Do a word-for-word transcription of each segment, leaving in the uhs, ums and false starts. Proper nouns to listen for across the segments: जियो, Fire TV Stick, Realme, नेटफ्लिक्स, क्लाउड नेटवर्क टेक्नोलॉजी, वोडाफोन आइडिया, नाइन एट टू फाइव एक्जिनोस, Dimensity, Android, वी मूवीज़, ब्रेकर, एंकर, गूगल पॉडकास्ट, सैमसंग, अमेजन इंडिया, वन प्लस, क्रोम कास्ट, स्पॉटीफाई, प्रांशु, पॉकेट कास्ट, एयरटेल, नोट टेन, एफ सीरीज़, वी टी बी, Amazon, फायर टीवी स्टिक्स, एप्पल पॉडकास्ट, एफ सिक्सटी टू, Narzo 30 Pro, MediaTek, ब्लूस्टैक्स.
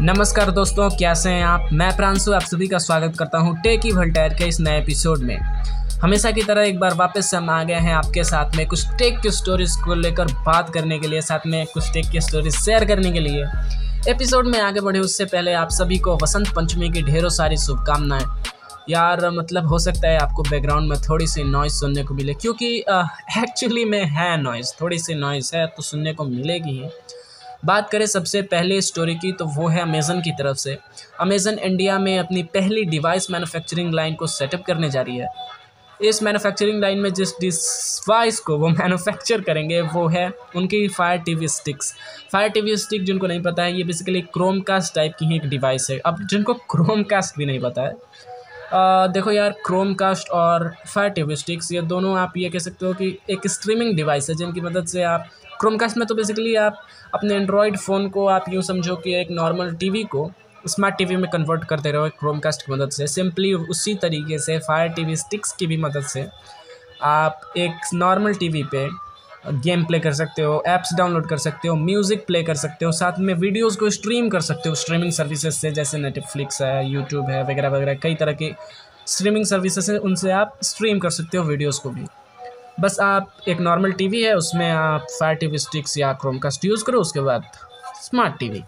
नमस्कार दोस्तों, कैसे हैं आप। मैं प्रांशु आप सभी का स्वागत करता हूं टेकी भंडार के इस नए एपिसोड में। हमेशा की तरह एक बार वापस हम आ गए हैं आपके साथ में कुछ टेक की स्टोरीज को लेकर बात करने के लिए, साथ में कुछ टेक की स्टोरीज शेयर करने के लिए। एपिसोड में आगे बढ़े उससे पहले आप सभी को वसंत पंचमी की ढेरों सारी शुभकामनाएं। यार मतलब हो सकता है आपको बैकग्राउंड में थोड़ी सी नॉइज़ सुनने को मिले, क्योंकि एक्चुअली में है नॉइज़, थोड़ी सी नॉइज़ है तो सुनने को मिलेगी ही। बात करें सबसे पहले स्टोरी की तो वो है अमेजन की तरफ से। अमेजन इंडिया में अपनी पहली डिवाइस मैन्युफैक्चरिंग लाइन को सेटअप करने जा रही है। इस मैन्युफैक्चरिंग लाइन में जिस डिवाइस को वो मैन्युफैक्चर करेंगे वो है उनकी फायर टीवी स्टिक्स। Fire TV stick जिनको नहीं पता है, ये बेसिकली क्रोम कास्ट टाइप की ही एक डिवाइस है। अब जिनको क्रोम कास्ट भी नहीं पता है, आ, देखो यार, क्रोम कास्ट और फायर टीवी स्टिक्स ये दोनों आप ये कह सकते हो कि एक स्ट्रीमिंग डिवाइस है, जिनकी मदद से आप क्रोम कास्ट में तो बेसिकली आप अपने एंड्रॉयड फ़ोन को आप यूँ समझो कि एक नॉर्मल टी वी को स्मार्ट टीवी में कन्वर्ट करते रहो क्रोमकास्ट की मदद से। सिंपली उसी तरीके से फायर टीवी स्टिक्स की भी मदद से आप एक नॉर्मल टीवी पे गेम प्ले कर सकते हो, ऐप्स डाउनलोड कर सकते हो, म्यूज़िक प्ले कर सकते हो, साथ में वीडियोस को स्ट्रीम कर सकते हो स्ट्रीमिंग सर्विसेज से, जैसे नेटफ्लिक्स है, यूट्यूब है, वगैरह वगैरह कई तरह की स्ट्रीमिंग सर्विसेज हैं, उनसे आप स्ट्रीम कर सकते हो वीडियोज़ को भी। बस आप एक नॉर्मल टी वी है उसमें आप फायर टीवी स्टिक्स या क्रोमकास्ट यूज़ करो, उसके बाद स्मार्ट टी वी।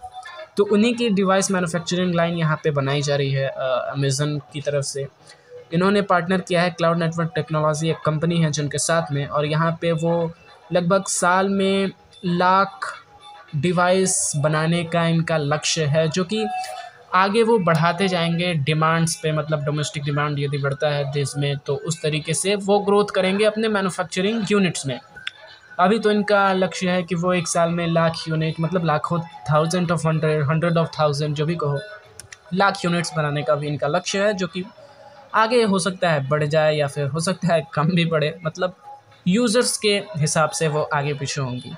तो उन्हीं की डिवाइस मैन्युफैक्चरिंग लाइन यहाँ पे बनाई जा रही है अमेज़न की तरफ से। इन्होंने पार्टनर किया है क्लाउड नेटवर्क टेक्नोलॉजी, एक कंपनी है जिनके साथ में, और यहाँ पे वो लगभग साल में लाख डिवाइस बनाने का इनका लक्ष्य है, जो कि आगे वो बढ़ाते जाएंगे डिमांड्स पे। मतलब डोमेस्टिक डिमांड यदि बढ़ता है देश में तो उस तरीके से वो ग्रोथ करेंगे अपने मैन्युफैक्चरिंग यूनिट्स में। अभी तो इनका लक्ष्य है कि वो एक साल में लाख यूनिट, मतलब लाखों, thousand of hundred, hundred of thousand, जो भी कहो, लाख यूनिट्स बनाने का भी इनका लक्ष्य है, जो कि आगे हो सकता है बढ़ जाए या फिर हो सकता है कम भी बढ़े। मतलब यूज़र्स के हिसाब से वो आगे पीछे होंगी।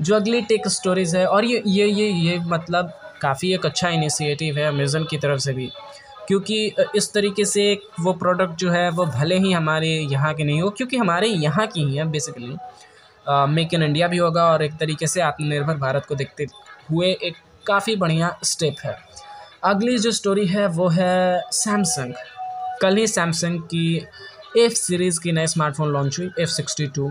जो अगली टेक स्टोरीज़ है, और ये ये ये ये मतलब काफ़ी एक अच्छा इनिशिएटिव है अमेज़न की तरफ से भी, क्योंकि इस तरीके से वो प्रोडक्ट जो है वो भले ही हमारे यहाँ के नहीं हो, क्योंकि हमारे यहाँ की ही है बेसिकली, मेक इन इंडिया भी होगा, और एक तरीके से आत्मनिर्भर भारत को देखते हुए एक काफ़ी बढ़िया स्टेप है। अगली जो स्टोरी है वो है सैमसंग। कल ही सैमसंग की एफ सीरीज़ की नए स्मार्टफोन लॉन्च हुई, एफ सिक्सटी टू।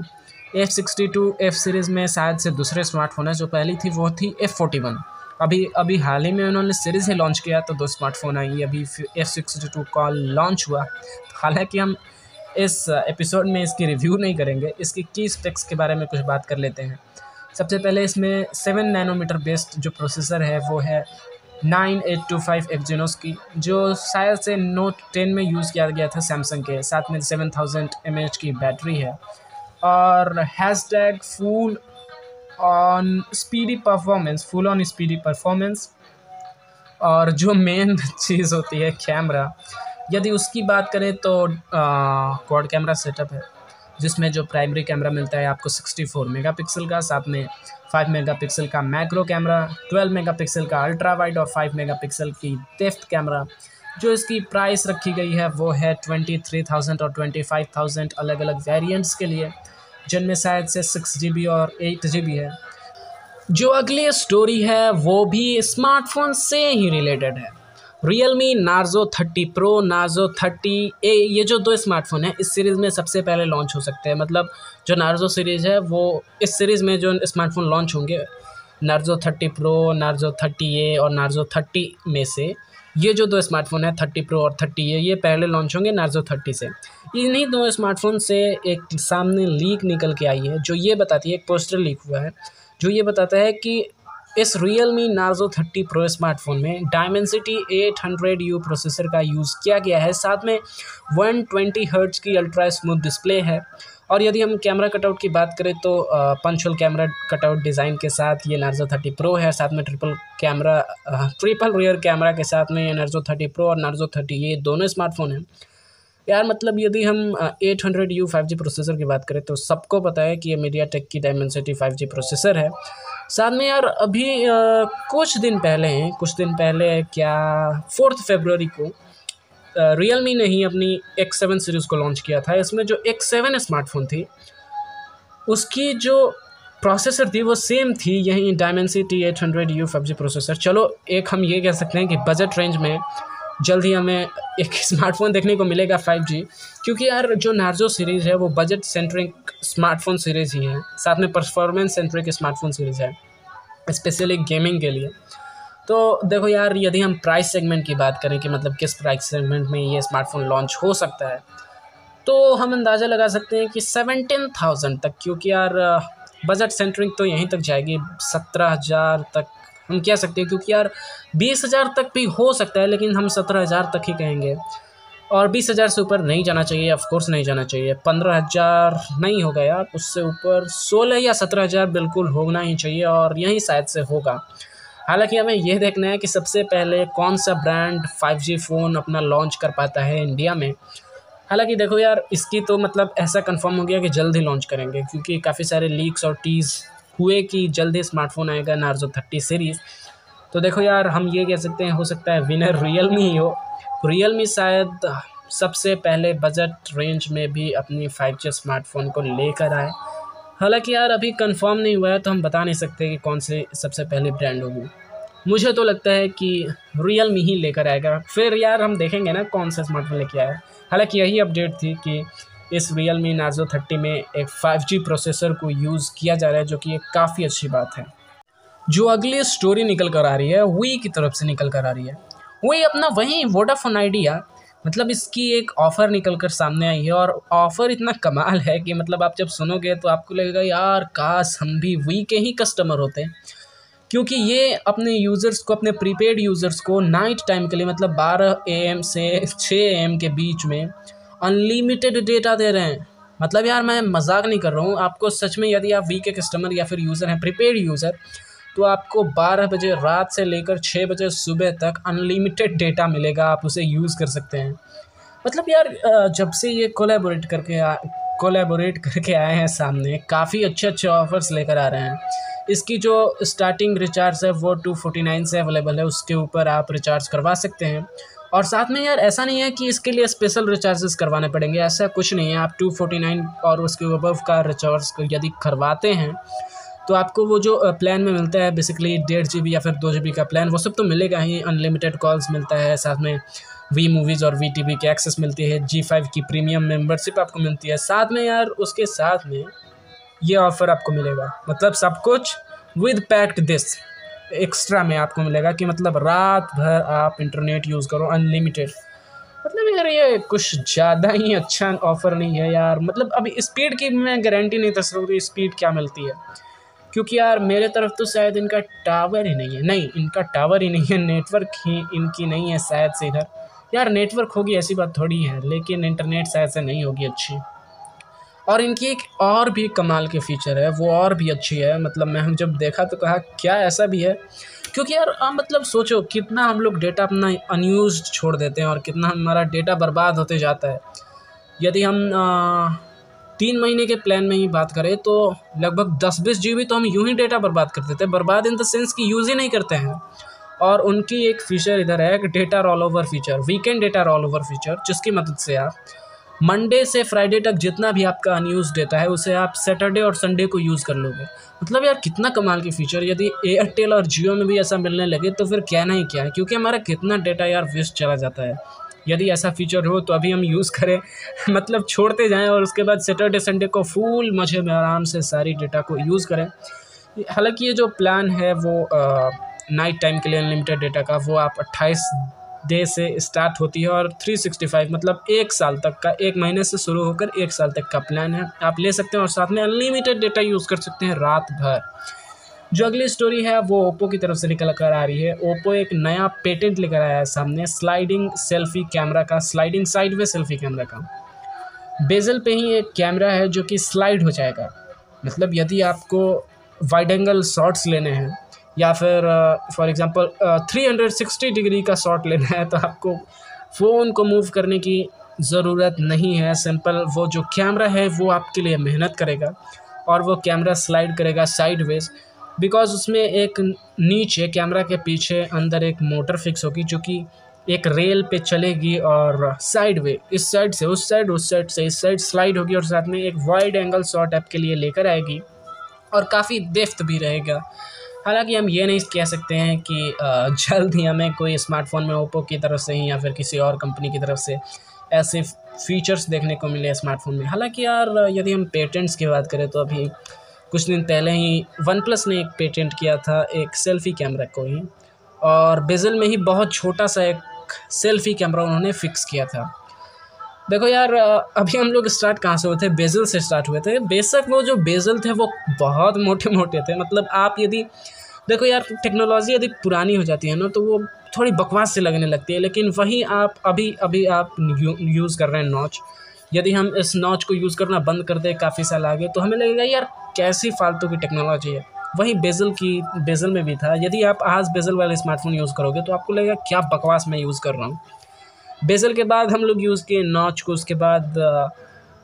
एफ सिक्सटी टू एफ सीरीज़ में शायद से दूसरे स्मार्टफोन है, जो पहली थी वो थी एफ फोर्टी वन। अभी अभी हाल ही में उन्होंने सीरीज़ ही लॉन्च किया, तो दो स्मार्टफोन आई। अभी एफ सिक्सटी टू का लॉन्च हुआ, हालाँकि हम इस एपिसोड में इसकी रिव्यू नहीं करेंगे, इसकी की स्पेक्स के बारे में कुछ बात कर लेते हैं। सबसे पहले इसमें सेवन नैनोमीटर बेस्ड जो प्रोसेसर है वो है नाइन एट टू फाइव एक्जिनोस की, जो शायद से नोट टेन में यूज़ किया गया था सैमसंग के। साथ में सेवन थाउजेंड एम एच की बैटरी है, और hash tag full on speedy performance full on speedy performance और जो मेन चीज़ होती है कैमरा, यदि उसकी बात करें तो क्वाड कैमरा सेटअप है, जिसमें जो प्राइमरी कैमरा मिलता है आपको सिक्सटी फोर मेगापिक्सल का, साथ में फाइव मेगापिक्सल का मैक्रो कैमरा, ट्वेल्व मेगापिक्सल का अल्ट्रा वाइड, और फाइव मेगापिक्सल की डेप्थ कैमरा। जो इसकी प्राइस रखी गई है वो है ट्वेंटी थ्री थाउजेंड और ट्वेंटी फाइव थाउजेंड, अलग अलग वेरिएंट्स के लिए, जिनमें शायद से सिक्स जी बी और एट जी बी है। जो अगली स्टोरी है वो भी स्मार्टफोन से ही रिलेटेड है। Realme Narzo thirty Pro, Narzo thirty A, ये जो दो स्मार्टफोन हैं इस सीरीज़ में सबसे पहले लॉन्च हो सकते हैं। मतलब जो Narzo सीरीज़ है वो इस सीरीज़ में जो स्मार्टफोन लॉन्च होंगे Narzo thirty Pro, Narzo thirty A और Narzo थर्टी में से ये जो दो स्मार्टफोन है थर्टी Pro और थर्टी ए, ये पहले लॉन्च होंगे Narzo थर्टी से। इन्हीं दो स्मार्टफोन से एक सामने लीक निकल के आई है, जो ये बताती है, एक पोस्टर लीक हुआ है जो ये बताता है कि इस Realme Narzo thirty Pro smartphone में Dimensity eight hundred U processor का यूज़ किया गया है। साथ में वन ट्वेंटी हर्ट्ज की अल्ट्रा स्मूथ डिस्प्ले है, और यदि हम कैमरा कटआउट की बात करें तो punch hole camera cutout design के साथ ये Narzo थर्टी Pro है। साथ में triple camera triple rear camera के साथ में ये Narzo थर्टी Pro और Narzo थर्टी ये दोनों स्मार्टफोन हैं। यार मतलब यदि हम eight hundred U five G processor की बात करें तो सबको पता है कि ये मीडिया टेक की डायमेंसिटी फाइव जी प्रोसेसर है। साथ में यार अभी आ, कुछ दिन पहले हैं कुछ दिन पहले क्या फोर्थ फरवरी को रियलमी ने ही अपनी एक्स सेवन सीरीज़ को लॉन्च किया था। इसमें जो एक्स सेवन स्मार्टफोन थी उसकी जो प्रोसेसर थी वो सेम थी, यही Dimensity eight hundred U five G processor. चलो एक हम ये कह सकते हैं कि बजट रेंज में जल्द ही हमें एक स्मार्टफोन देखने को मिलेगा फाइव जी, क्योंकि यार जो नार्जो सीरीज़ है वो बजट सेंट्रिक स्मार्टफोन सीरीज़ ही है, साथ में परफॉर्मेंस सेंट्रिक स्मार्टफोन सीरीज़ है स्पेशली गेमिंग के लिए। तो देखो यार यदि हम प्राइस सेगमेंट की बात करें कि मतलब किस प्राइस सेगमेंट में ये स्मार्टफोन लॉन्च हो सकता है तो हम अंदाज़ा लगा सकते हैं कि सेवनटीन थाउजेंड तक, क्योंकि यार बजट सेंट्रिक तो यहीं तक जाएगी, सत्रह हज़ार तक हम कह सकते हैं, क्योंकि यार बीस हज़ार तक भी हो सकता है लेकिन हम सत्रह हज़ार तक ही कहेंगे और बीस हज़ार से ऊपर नहीं जाना चाहिए, ऑफकोर्स नहीं जाना चाहिए। पंद्रह हज़ार नहीं होगा यार, उससे ऊपर सोलह या सत्रह हज़ार बिल्कुल होना ही चाहिए और यहीं शायद से होगा। हालांकि हमें यह देखना है कि सबसे पहले कौन सा ब्रांड फाइव जी फ़ोन अपना लॉन्च कर पाता है इंडिया में। हालांकि देखो यार इसकी तो मतलब ऐसा कंफर्म हो गया कि जल्द ही लॉन्च करेंगे, क्योंकि काफ़ी सारे लीक्स और टीज़ हुए कि जल्द ही स्मार्टफोन आएगा नार्जो थर्टी सीरीज़। तो देखो यार हम ये कह सकते हैं हो सकता है विनर रियलमी ही हो। रियलमी शायद सबसे पहले बजट रेंज में भी अपनी फाइव जी स्मार्टफोन को लेकर आए। हालांकि यार अभी कंफर्म नहीं हुआ है तो हम बता नहीं सकते कि कौन से सबसे पहले ब्रांड होगी। मुझे तो लगता है कि रियलमी ही लेकर आएगा, फिर यार हम देखेंगे ना कौन सा स्मार्टफोन लेके आया है। हालांकि यही अपडेट थी कि इस रियलमी नार्जो थर्टी में एक फाइव जी प्रोसेसर को यूज़ किया जा रहा है, जो कि एक काफ़ी अच्छी बात है। जो अगली स्टोरी निकल कर आ रही है वी की तरफ से निकल कर आ रही है, वही अपना वही वोडाफोन आइडिया, मतलब इसकी एक ऑफ़र निकल कर सामने आई है और ऑफ़र इतना कमाल है कि मतलब आप जब सुनोगे तो आपको लगेगा यार काश हम भी वी के ही कस्टमर होते, क्योंकि ये अपने यूज़र्स को अपने प्रीपेड यूज़र्स को नाइट टाइम के लिए मतलब बारह ए एम से छह ए एम के बीच में अनलिमिटेड डेटा दे रहे हैं। मतलब यार मैं मजाक नहीं कर रहा हूँ, आपको सच में यदि आप वी के कस्टमर या फिर यूज़र हैं प्रीपेड यूज़र तो आपको बारह बजे रात से लेकर छह बजे सुबह तक अनलिमिटेड डेटा मिलेगा, आप उसे यूज़ कर सकते हैं। मतलब यार जब से ये कोलैबोरेट करके कोलैबोरेट करके आए हैं सामने काफ़ी अच्छे अच्छे ऑफर्स लेकर आ रहे हैं। इसकी जो स्टार्टिंग रिचार्ज है वो दो सौ उनचास से अवेलेबल है, उसके ऊपर आप रिचार्ज करवा सकते हैं। और साथ में यार ऐसा नहीं है कि इसके लिए स्पेशल रिचार्जेस करवाने पड़ेंगे, ऐसा कुछ नहीं है। आप दो सौ उनचास और उसके अबव का रिचार्ज यदि करवाते हैं तो आपको वो जो प्लान में मिलता है बेसिकली डेढ़ जी बी या फिर दो जी बी का प्लान वो सब तो मिलेगा ही, अनलिमिटेड कॉल्स मिलता है, साथ में वी मूवीज़ और वी टी बी की एक्सेस मिलती है, जी फाइव की प्रीमियम मेंबरशिप आपको मिलती है। साथ में यार उसके साथ में ये ऑफ़र आपको मिलेगा, मतलब सब कुछ विद पैक्ड दिस एक्स्ट्रा में आपको मिलेगा कि मतलब रात भर आप इंटरनेट यूज़ करो अनलिमिटेड। मतलब यार ये कुछ ज़्यादा ही अच्छा ऑफ़र नहीं है यार। मतलब अभी स्पीड की मैं गारंटी नहीं दे सकती स्पीड क्या मिलती है, क्योंकि यार मेरे तरफ तो शायद इनका टावर ही नहीं है नहीं इनका टावर ही नहीं है, नेटवर्क ही इनकी नहीं है शायद से। इधर यार नेटवर्क होगी ऐसी बात थोड़ी है, लेकिन इंटरनेट शायद से नहीं होगी अच्छी। और इनकी एक और भी कमाल के फीचर है वो और भी अच्छी है, मतलब मैं हम जब देखा तो कहा क्या ऐसा भी है, क्योंकि यार आप मतलब सोचो कितना हम लोग डेटा अपना अनयूज़ छोड़ देते हैं और कितना हमारा डेटा बर्बाद होते जाता है। यदि हम आ, तीन महीने के प्लान में ही बात करें तो लगभग दस बीस जी बी तो हम यूं ही डेटा बर्बाद कर देते हैं, बर्बाद इन द सेंस कि यूज़ ही नहीं करते हैं। और उनकी एक फ़ीचर इधर है कि data roll over feature, weekend data roll over feature, जिसकी मदद से आप मंडे से फ्राइडे तक जितना भी आपका अनयूज डेटा है उसे आप सैटरडे और संडे को यूज़ कर लोगे। मतलब यार कितना कमाल की फ़ीचर, यदि एयरटेल और जियो में भी ऐसा मिलने लगे तो फिर कहना ही क्या है, क्योंकि हमारा कितना डेटा यार वेस्ट चला जाता है। यदि ऐसा फीचर हो तो अभी हम यूज़ करें, मतलब छोड़ते जाएं और उसके बाद सैटरडे संडे को फुल मजे में आराम से सारी डेटा को यूज़ करें। हालांकि ये जो प्लान है वो आ, नाइट टाइम के लिए अनलिमिटेड डेटा का वो आप अट्ठाईस डे से स्टार्ट होती है और तीन सौ पैंसठ मतलब एक साल तक का, एक महीने से शुरू होकर एक साल तक का प्लान है, आप ले सकते हैं और साथ में अनलिमिटेड डेटा यूज़ कर सकते हैं रात भर। जो अगली स्टोरी है वो ओप्पो की तरफ से निकल कर आ रही है। ओप्पो एक नया पेटेंट लेकर आया है सामने स्लाइडिंग सेल्फी कैमरा का, स्लाइडिंग साइड में सेल्फी कैमरा का। बेजल पे ही एक कैमरा है जो कि स्लाइड हो जाएगा, मतलब यदि आपको वाइड एंगल शॉट्स लेने हैं या फिर for example three hundred sixty degree का शॉट लेना है तो आपको फ़ोन को मूव करने की ज़रूरत नहीं है। सिंपल वो जो कैमरा है वो आपके लिए मेहनत करेगा और वो कैमरा स्लाइड करेगा साइडवेज, बिकॉज़ उसमें एक नीचे कैमरा के पीछे अंदर एक मोटर फिक्स होगी जो कि एक रेल पे चलेगी और साइड वे इस साइड से उस साइड उस साइड से इस साइड स्लाइड होगी और साथ में एक वाइड एंगल शॉट आपके लिए लेकर आएगी और काफ़ी डेप्थ भी रहेगा। हालांकि हम ये नहीं कह सकते हैं कि जल्द ही हमें कोई स्मार्टफोन में ओप्पो की तरफ से ही या फिर किसी और कंपनी की तरफ से ऐसे फीचर्स देखने को मिले स्मार्टफोन में। हालांकि यार यदि हम पेटेंट्स की बात करें तो अभी कुछ दिन पहले ही वन प्लस ने एक पेटेंट किया था एक सेल्फ़ी कैमरा को ही, और बेजल में ही बहुत छोटा सा एक सेल्फ़ी कैमरा उन्होंने फ़िक्स किया था। देखो यार अभी हम लोग स्टार्ट कहाँ से हुए थे, बेजल से स्टार्ट हुए थे। बेशक वो जो बेजल थे वो बहुत मोटे मोटे थे, मतलब आप यदि देखो यार टेक्नोलॉजी यदि पुरानी हो जाती है ना तो वो थोड़ी बकवास से लगने लगती है, लेकिन वही आप अभी अभी आप यू, यूज़ कर रहे हैं नॉच। यदि हम इस नॉच को यूज़ करना बंद कर दें काफ़ी साल आगे तो हमें लगेगा यार कैसी फालतू की टेक्नोलॉजी है। वही बेजल की बेजल में भी था, यदि आप आज बेजल वाले स्मार्टफोन यूज़ करोगे तो आपको लगेगा क्या बकवास मैं यूज़ कर रहा हूँ। बेजल के बाद हम लोग यूज़ किए नॉच को, उसके बाद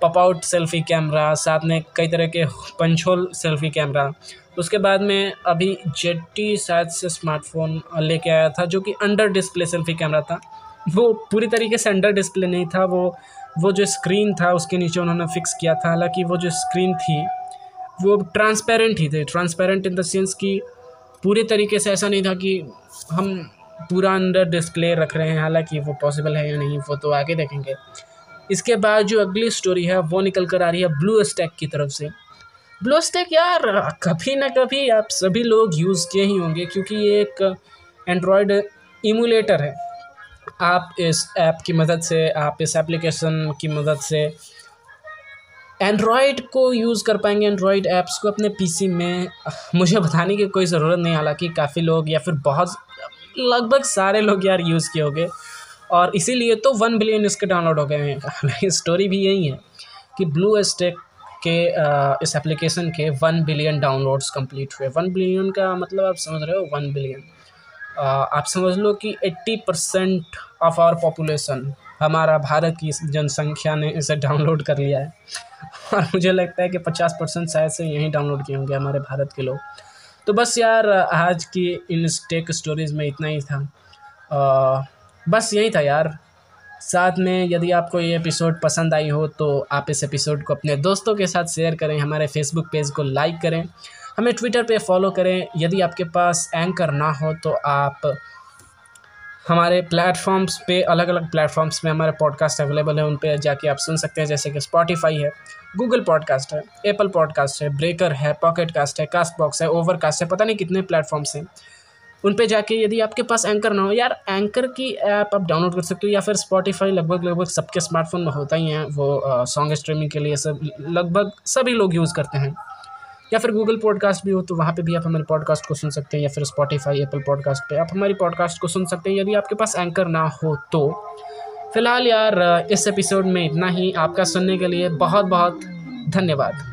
पॉप आउट सेल्फ़ी कैमरा, साथ में कई तरह के पंच होल सेल्फ़ी कैमरा, उसके बाद में अभी जेटी शायद से स्मार्टफोन लेके आया था जो कि अंडर डिस्प्ले सेल्फ़ी कैमरा था। वो पूरी तरीके से अंडर डिस्प्ले नहीं था, वो वो जो स्क्रीन था उसके नीचे उन्होंने फ़िक्स किया था। हालांकि वो जो स्क्रीन थी वो ट्रांसपेरेंट ही थे, ट्रांसपेरेंट इन द सेंस कि पूरे तरीके से ऐसा नहीं था कि हम पूरा अंडर डिस्प्ले रख रहे हैं। हालांकि वो पॉसिबल है या नहीं वो तो आगे देखेंगे। इसके बाद जो अगली स्टोरी है वो निकल कर आ रही है ब्लूस्टैक्स की तरफ से। ब्लूस्टैक्स यार कभी ना कभी आप सभी लोग यूज़ किए ही होंगे क्योंकि ये एक एंड्रॉयड इमुलेटर है। आप इस ऐप की मदद से, आप इस एप्लीकेशन की मदद से एंड्रॉयड को यूज़ कर पाएंगे, एंड्रॉयड ऐप्स को अपने पीसी में। मुझे बताने की कोई ज़रूरत नहीं, हालांकि काफ़ी लोग या फिर बहुत लगभग सारे लोग यार यूज़ किए होंगे और इसीलिए तो वन बिलियन इसके डाउनलोड हो गए हैं। हालांकि स्टोरी भी यही है कि ब्लूस्टैक्स के आ, इस एप्लीकेशन के वन बिलियन डाउनलोड्स कंप्लीट हुए। वन बिलियन का मतलब आप समझ रहे हो वन बिलियन आ, आप समझ लो कि अस्सी परसेंट ऑफ आवर पॉपुलेशन, हमारा भारत की जनसंख्या ने इसे डाउनलोड कर लिया है और मुझे लगता है कि पचास परसेंट शायद से यहीं डाउनलोड किए होंगे हमारे भारत के लोग। तो बस यार आज की इन टेक स्टोरीज़ में इतना ही था, आ, बस यही था यार। साथ में यदि आपको ये एपिसोड पसंद आई हो तो आप इस एपिसोड को अपने दोस्तों के साथ शेयर करें, हमारे फेसबुक पेज को लाइक करें, हमें ट्विटर पे फॉलो करें। यदि आपके पास एंकर ना हो तो आप हमारे प्लेटफॉर्म्स पे, अलग अलग प्लेटफॉर्म्स में हमारे पॉडकास्ट अवेलेबल हैं, उन पे जाके आप सुन सकते हैं, जैसे कि स्पॉटीफाई है, गूगल पॉडकास्ट है, एप्पल पॉडकास्ट है, ब्रेकर है, पॉकेट कास्ट है, कास्ट बॉक्स है, ओवरकास्ट है, पता नहीं कितने प्लेटफॉर्म्स हैं। उन पे जाके यदि आपके पास एंकर ना हो यार एंकर की ऐप आप डाउनलोड कर सकते हो, या फिर स्पॉटीफाई लगभग लगभग सबके स्मार्टफोन में होता ही है, वो सॉन्ग स्ट्रीमिंग के लिए सब लगभग सभी लोग यूज़ करते हैं। या फिर गूगल पॉडकास्ट भी हो तो वहाँ पे भी आप हमारे पॉडकास्ट को सुन सकते हैं, या फिर स्पॉटीफाई एप्पल पॉडकास्ट पे आप हमारी पॉडकास्ट को सुन सकते हैं यदि आपके पास एंकर ना हो तो। फिलहाल यार इस एपिसोड में इतना ही, आपका सुनने के लिए बहुत बहुत धन्यवाद।